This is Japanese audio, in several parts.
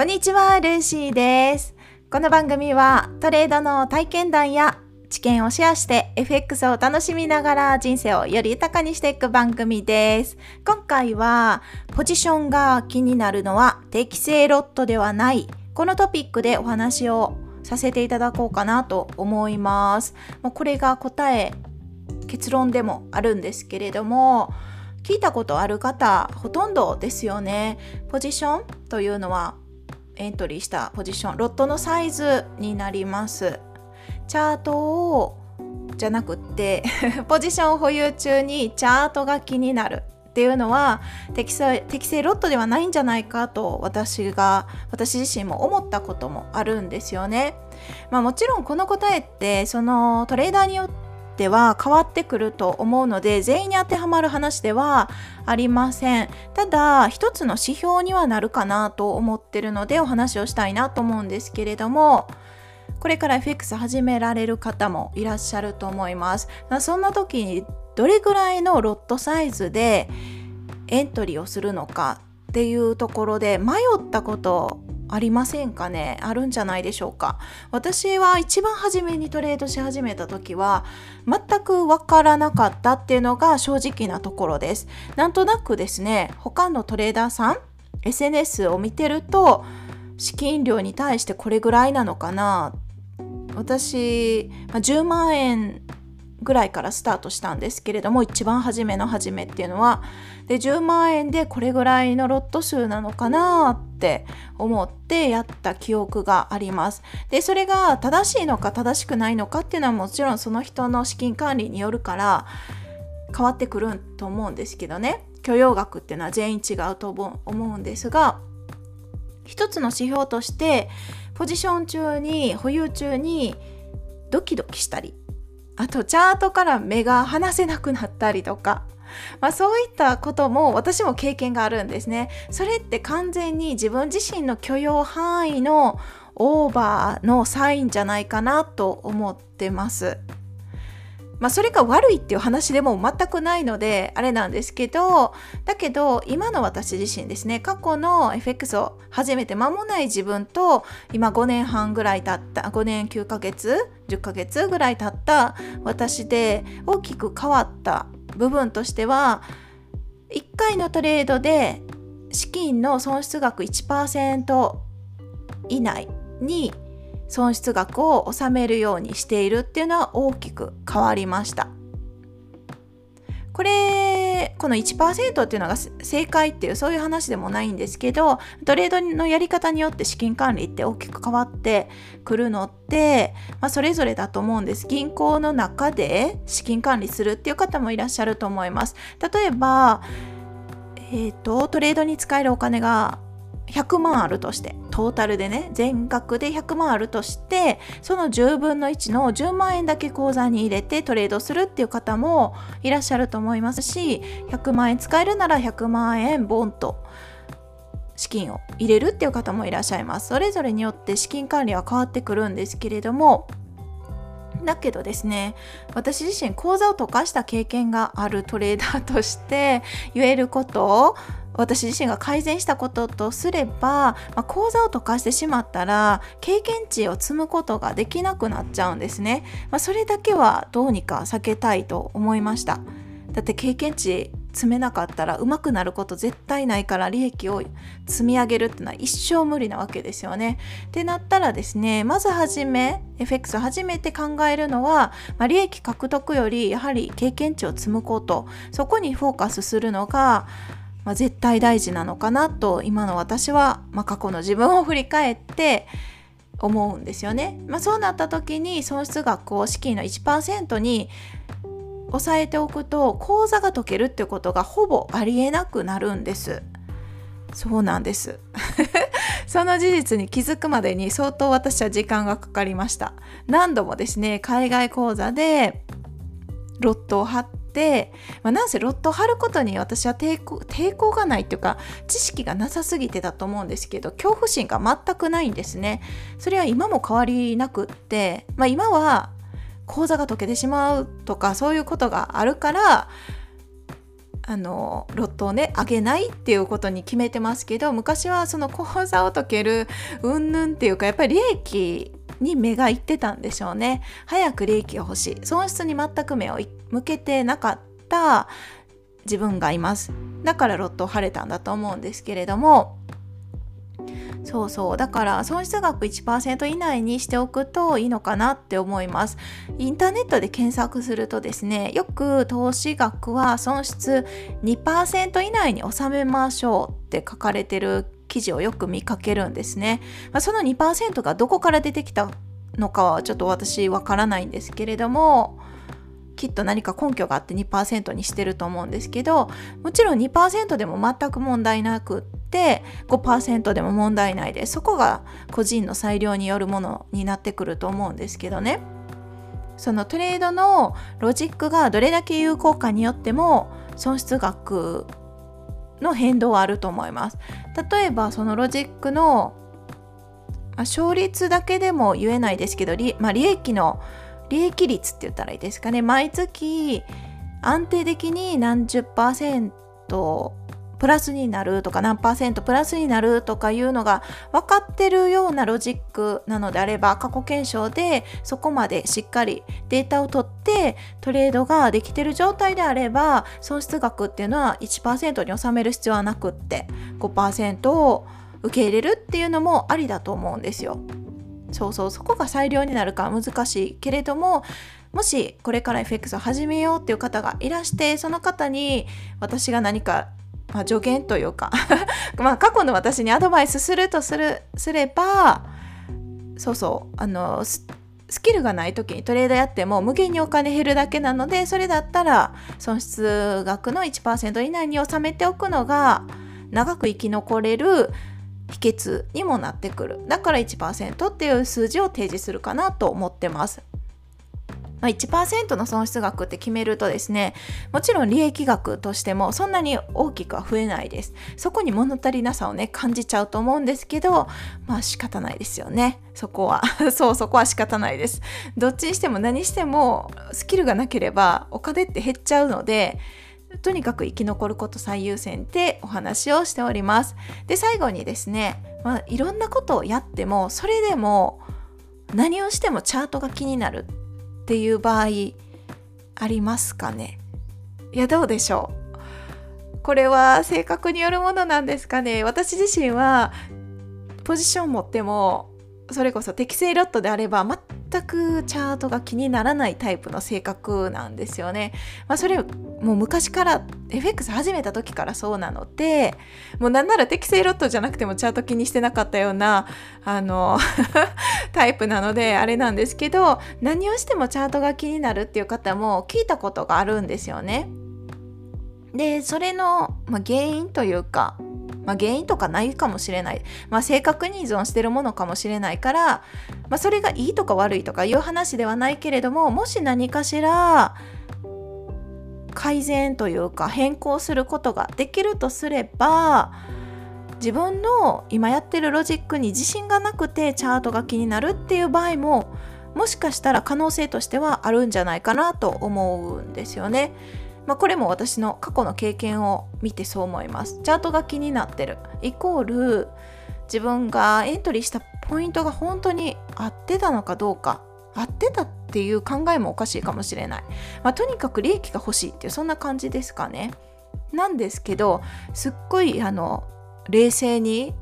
こんにちは、ルーシーです。この番組はトレードの体験談や知見をシェアして FX を楽しみながら人生をより豊かにしていく番組です。今回はポジションが気になるのは適正ロットではない、このトピックでお話をさせていただこうかなと思います。もうこれが答え、結論でもあるんですけれども、聞いたことある方ほとんどですよね。ポジションというのはエントリーしたポジション、ロットのサイズになります。チャートをじゃなくってポジション保有中にチャートが気になるっていうのは適正ロットではないんじゃないかと私自身も思ったこともあるんですよね。もちろんこの答えってそのトレーダーによっては変わってくると思うので全員に当てはまる話ではありません。ただ一つの指標にはなるかなと思ってるのでお話をしたいなと思うんですけれども、これから FX 始められる方もいらっしゃると思います。そんな時にどれぐらいのロットサイズでエントリーをするのかっていうところで迷ったことありませんかね。あるんじゃないでしょうか。私は一番初めにトレードし始めた時は全くわからなかったっていうのが正直なところです。なんとなくですね、他のトレーダーさん SNS を見てると資金量に対してこれぐらいなのかな、私10万円ぐらいからスタートしたんですけれども、一番初めの初めっていうのはで10万円でこれぐらいのロット数なのかなって思ってやった記憶があります。でそれが正しいのか正しくないのかっていうのはもちろんその人の資金管理によるから変わってくると思うんですけどね。許容額っていうのは全員違うと思うんですが、一つの指標としてポジション中に保有中にドキドキしたり、あとチャートから目が離せなくなったりとか、そういったことも私も経験があるんですね。それって完全に自分自身の許容範囲のオーバーのサインじゃないかなと思ってます。それが悪いっていう話でも全くないのであれなんですけど、だけど今の私自身ですね、過去の FX を始めて間もない自分と今5年半ぐらい経った、5年9ヶ月10ヶ月ぐらい経った私で大きく変わった部分としては、1回のトレードで資金の損失額 1% 以内に損失額を納めるようにしているっていうのは大きく変わりました。この 1% っていうのが正解っていうそういう話でもないんですけど、トレードのやり方によって資金管理って大きく変わってくるのって、それぞれだと思うんです。銀行の中で資金管理するっていう方もいらっしゃると思います。例えば、トレードに使えるお金が100万あるとして、トータルでね、全額で100万あるとして、その10分の1の10万円だけ口座に入れてトレードするっていう方もいらっしゃると思いますし、100万円使えるなら100万円ボンと資金を入れるっていう方もいらっしゃいます。それぞれによって資金管理は変わってくるんですけれども、だけどですね、私自身口座を溶かした経験があるトレーダーとして言えることを、私自身が改善したこととすれば、口座を溶かしてしまったら経験値を積むことができなくなっちゃうんですね。それだけはどうにか避けたいと思いました。だって経験値積めなかったら上手くなること絶対ないから、利益を積み上げるってのは一生無理なわけですよね。ってなったらですね、まずFX を始めて考えるのは、利益獲得よりやはり経験値を積むこと、そこにフォーカスするのが絶対大事なのかなと今の私は、過去の自分を振り返って思うんですよね。そうなった時に損失額を資金の 1% に抑えておくと、口座が解けるってことがほぼありえなくなるんです。そうなんですその事実に気づくまでに相当私は時間がかかりました。何度もですね、海外口座でロットを貼って、なんせロットを貼ることに私は抵抗がないっていうか、知識がなさすぎてだと思うんですけど、恐怖心が全くないんですね。それは今も変わりなくって、今は口座が溶けてしまうとかそういうことがあるから、ロットをね、あげないっていうことに決めてますけど、昔はその口座を解けるうんぬんっていうか、やっぱり利益に目がいってたんでしょうね。早く利益が欲しい、損失に全く目を向けてなかった自分がいます。だからロットを張れたんだと思うんですけれども、そうそう、だから損失額 1% 以内にしておくといいのかなって思います。インターネットで検索するとですね、よく投資額は損失 2% 以内に収めましょうって書かれてる記事をよく見かけるんですね。その 2% がどこから出てきたのかはちょっと私わからないんですけれども、きっと何か根拠があって 2% にしてると思うんですけど、もちろん 2% でも全く問題なくって 5% でも問題ないで、そこが個人の裁量によるものになってくると思うんですけどね。そのトレードのロジックがどれだけ有効かによっても損失額の変動はあると思います。例えばそのロジックの勝率だけでも言えないですけど、利益率って言ったらいいですかね。毎月安定的に何十%プラスになるとか何%プラスになるとかいうのが分かってるようなロジックなのであれば、過去検証でそこまでしっかりデータを取ってトレードができてる状態であれば、損失額っていうのは 1% に収める必要はなくって 5% を受け入れるっていうのもありだと思うんですよ。そうそう、そこが裁量になるか難しいけれども、もしこれから FX を始めようっていう方がいらして、その方に私が何か、助言というか過去の私にアドバイスするとすれば、そうそう、スキルがない時にトレードやっても無限にお金減るだけなので、それだったら損失額の 1% 以内に収めておくのが長く生き残れる秘訣にもなってくる。だから 1% っていう数字を提示するかなと思ってます。1% の損失額って決めるとですね、もちろん利益額としてもそんなに大きくは増えないです。そこに物足りなさをね、感じちゃうと思うんですけど、仕方ないですよね。そこはそう、そこは仕方ないです。どっちにしても何してもスキルがなければお金って減っちゃうので、とにかく生き残ること最優先ってお話をしております。で、最後にですね、いろんなことをやっても、それでも何をしてもチャートが気になるっていう場合ありますかね。いや、どうでしょう。これは性格によるものなんですかね。私自身はポジション持っても、それこそ適正ロットであれば全くチャートが気にならないタイプの性格なんですよね。それもう昔から FX 始めた時からそうなので、もうなんなら適正ロットじゃなくてもチャート気にしてなかったようなタイプなのであれなんですけど、何をしてもチャートが気になるっていう方も聞いたことがあるんですよね。で、それの、原因というか、原因とかないかもしれない、正確に依存してるものかもしれないから、それがいいとか悪いとかいう話ではないけれども、もし何かしら改善というか変更することができるとすれば、自分の今やってるロジックに自信がなくてチャートが気になるっていう場合も、もしかしたら可能性としてはあるんじゃないかなと思うんですよね。これも私の過去の経験を見てそう思います。チャートが気になってるイコール、自分がエントリーしたポイントが本当に合ってたのかどうか、合ってたっていう考えもおかしいかもしれない、とにかく利益が欲しいっていうそんな感じですかね。なんですけど、すっごい冷静に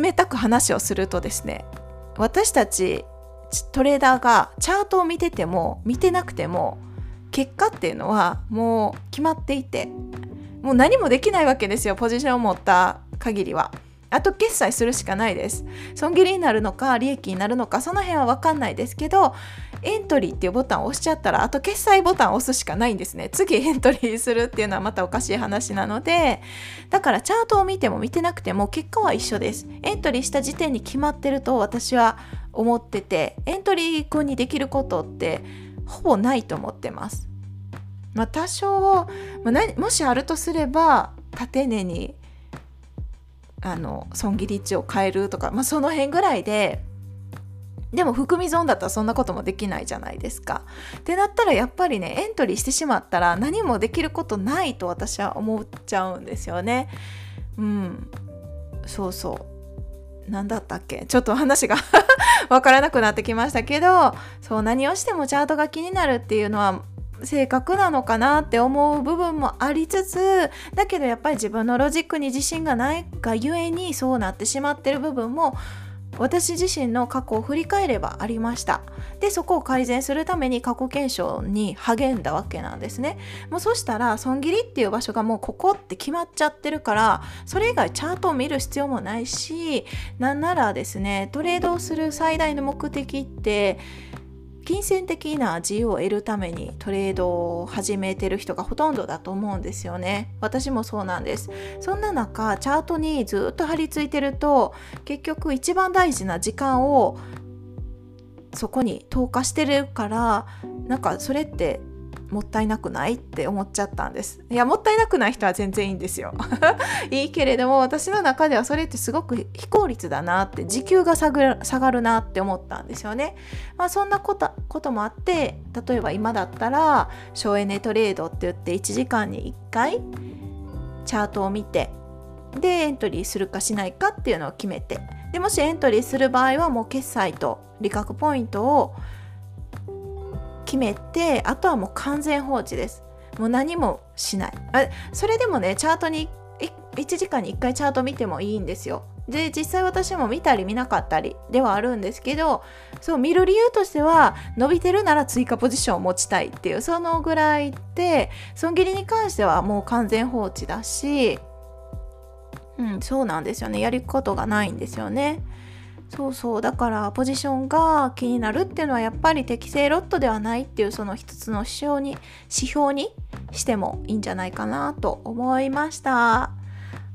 冷たく話をするとですね、私たちトレーダーがチャートを見てても見てなくても結果っていうのはもう決まっていて、もう何もできないわけですよ。ポジションを持った限りは、あと決済するしかないです。損切りになるのか利益になるのか、その辺は分かんないですけど、エントリーっていうボタンを押しちゃったら、あと決済ボタンを押すしかないんですね。次エントリーするっていうのはまたおかしい話なので、だからチャートを見ても見てなくても結果は一緒です。エントリーした時点に決まってると私は思ってて、エントリー後にできることってほぼないと思ってます。多少、もしあるとすれば縦値に損切り値を変えるとか、その辺ぐらいで、でも含み損だったらそんなこともできないじゃないですか。ってなったらやっぱりね、エントリーしてしまったら何もできることないと私は思っちゃうんですよね。うん、そうそう、なんだったっけ、ちょっと話がわからなくなってきましたけど、そう、何をしてもチャートが気になるっていうのは性格なのかなって思う部分もありつつ、だけどやっぱり自分のロジックに自信がないがゆえにそうなってしまってる部分も私自身の過去を振り返ればありました。でそこを改善するために過去検証に励んだわけなんですね。もうそしたら損切りっていう場所がもうここって決まっちゃってるから、それ以外チャートを見る必要もないし、なんならですね、トレードをする最大の目的って金銭的な自由を得るためにトレードを始めてる人がほとんどだと思うんですよね。私もそうなんです。そんな中、チャートにずっと張り付いてると、結局一番大事な時間をそこに投下してるから、なんかそれってもったいなくないって思っちゃったんです。いや、もったいなくない人は全然いいんですよいいけれども、私の中ではそれってすごく非効率だなって、時給が下がるなって思ったんですよね。まあ、そんなこともあって、例えば今だったら省エネトレードって言って、1時間に1回チャートを見て、でエントリーするかしないかっていうのを決めて、でもしエントリーする場合はもう決済と利確ポイントを決めて、あとはもう完全放置です。もう何もしない。それでもね、チャートに1時間に1回チャート見てもいいんですよ。で実際私も見たり見なかったりではあるんですけど、そう見る理由としては、伸びてるなら追加ポジションを持ちたいっていう、そのぐらいで、損切りに関してはもう完全放置だし、うん、そうなんですよね、やることがないんですよね。そうそう、だからポジションが気になるっていうのはやっぱり適正ロットではないっていう、その一つの指標にしてもいいんじゃないかなと思いました。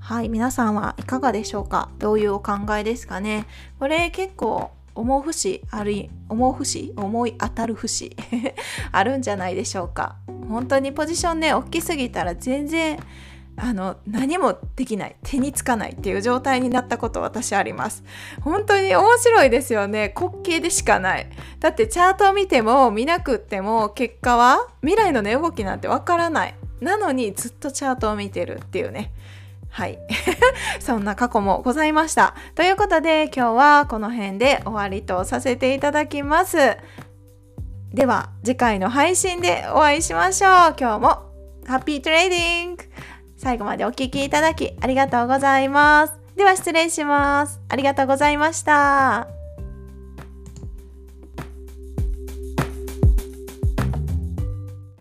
はい、皆さんはいかがでしょうか。どういうお考えですかね。これ結構思う節ある、思い当たる節あるんじゃないでしょうか。本当にポジションね、大きすぎたら全然何もできない、手につかないっていう状態になったこと、私あります。本当に面白いですよね。滑稽でしかない。だってチャートを見ても見なくっても、結果は未来の値動きなんてわからない。なのにずっとチャートを見てるっていうね。はいそんな過去もございました。ということで今日はこの辺で終わりとさせていただきます。では次回の配信でお会いしましょう。今日もハッピートレーディング。最後までお聞きいただきありがとうございます。では失礼します。ありがとうございました。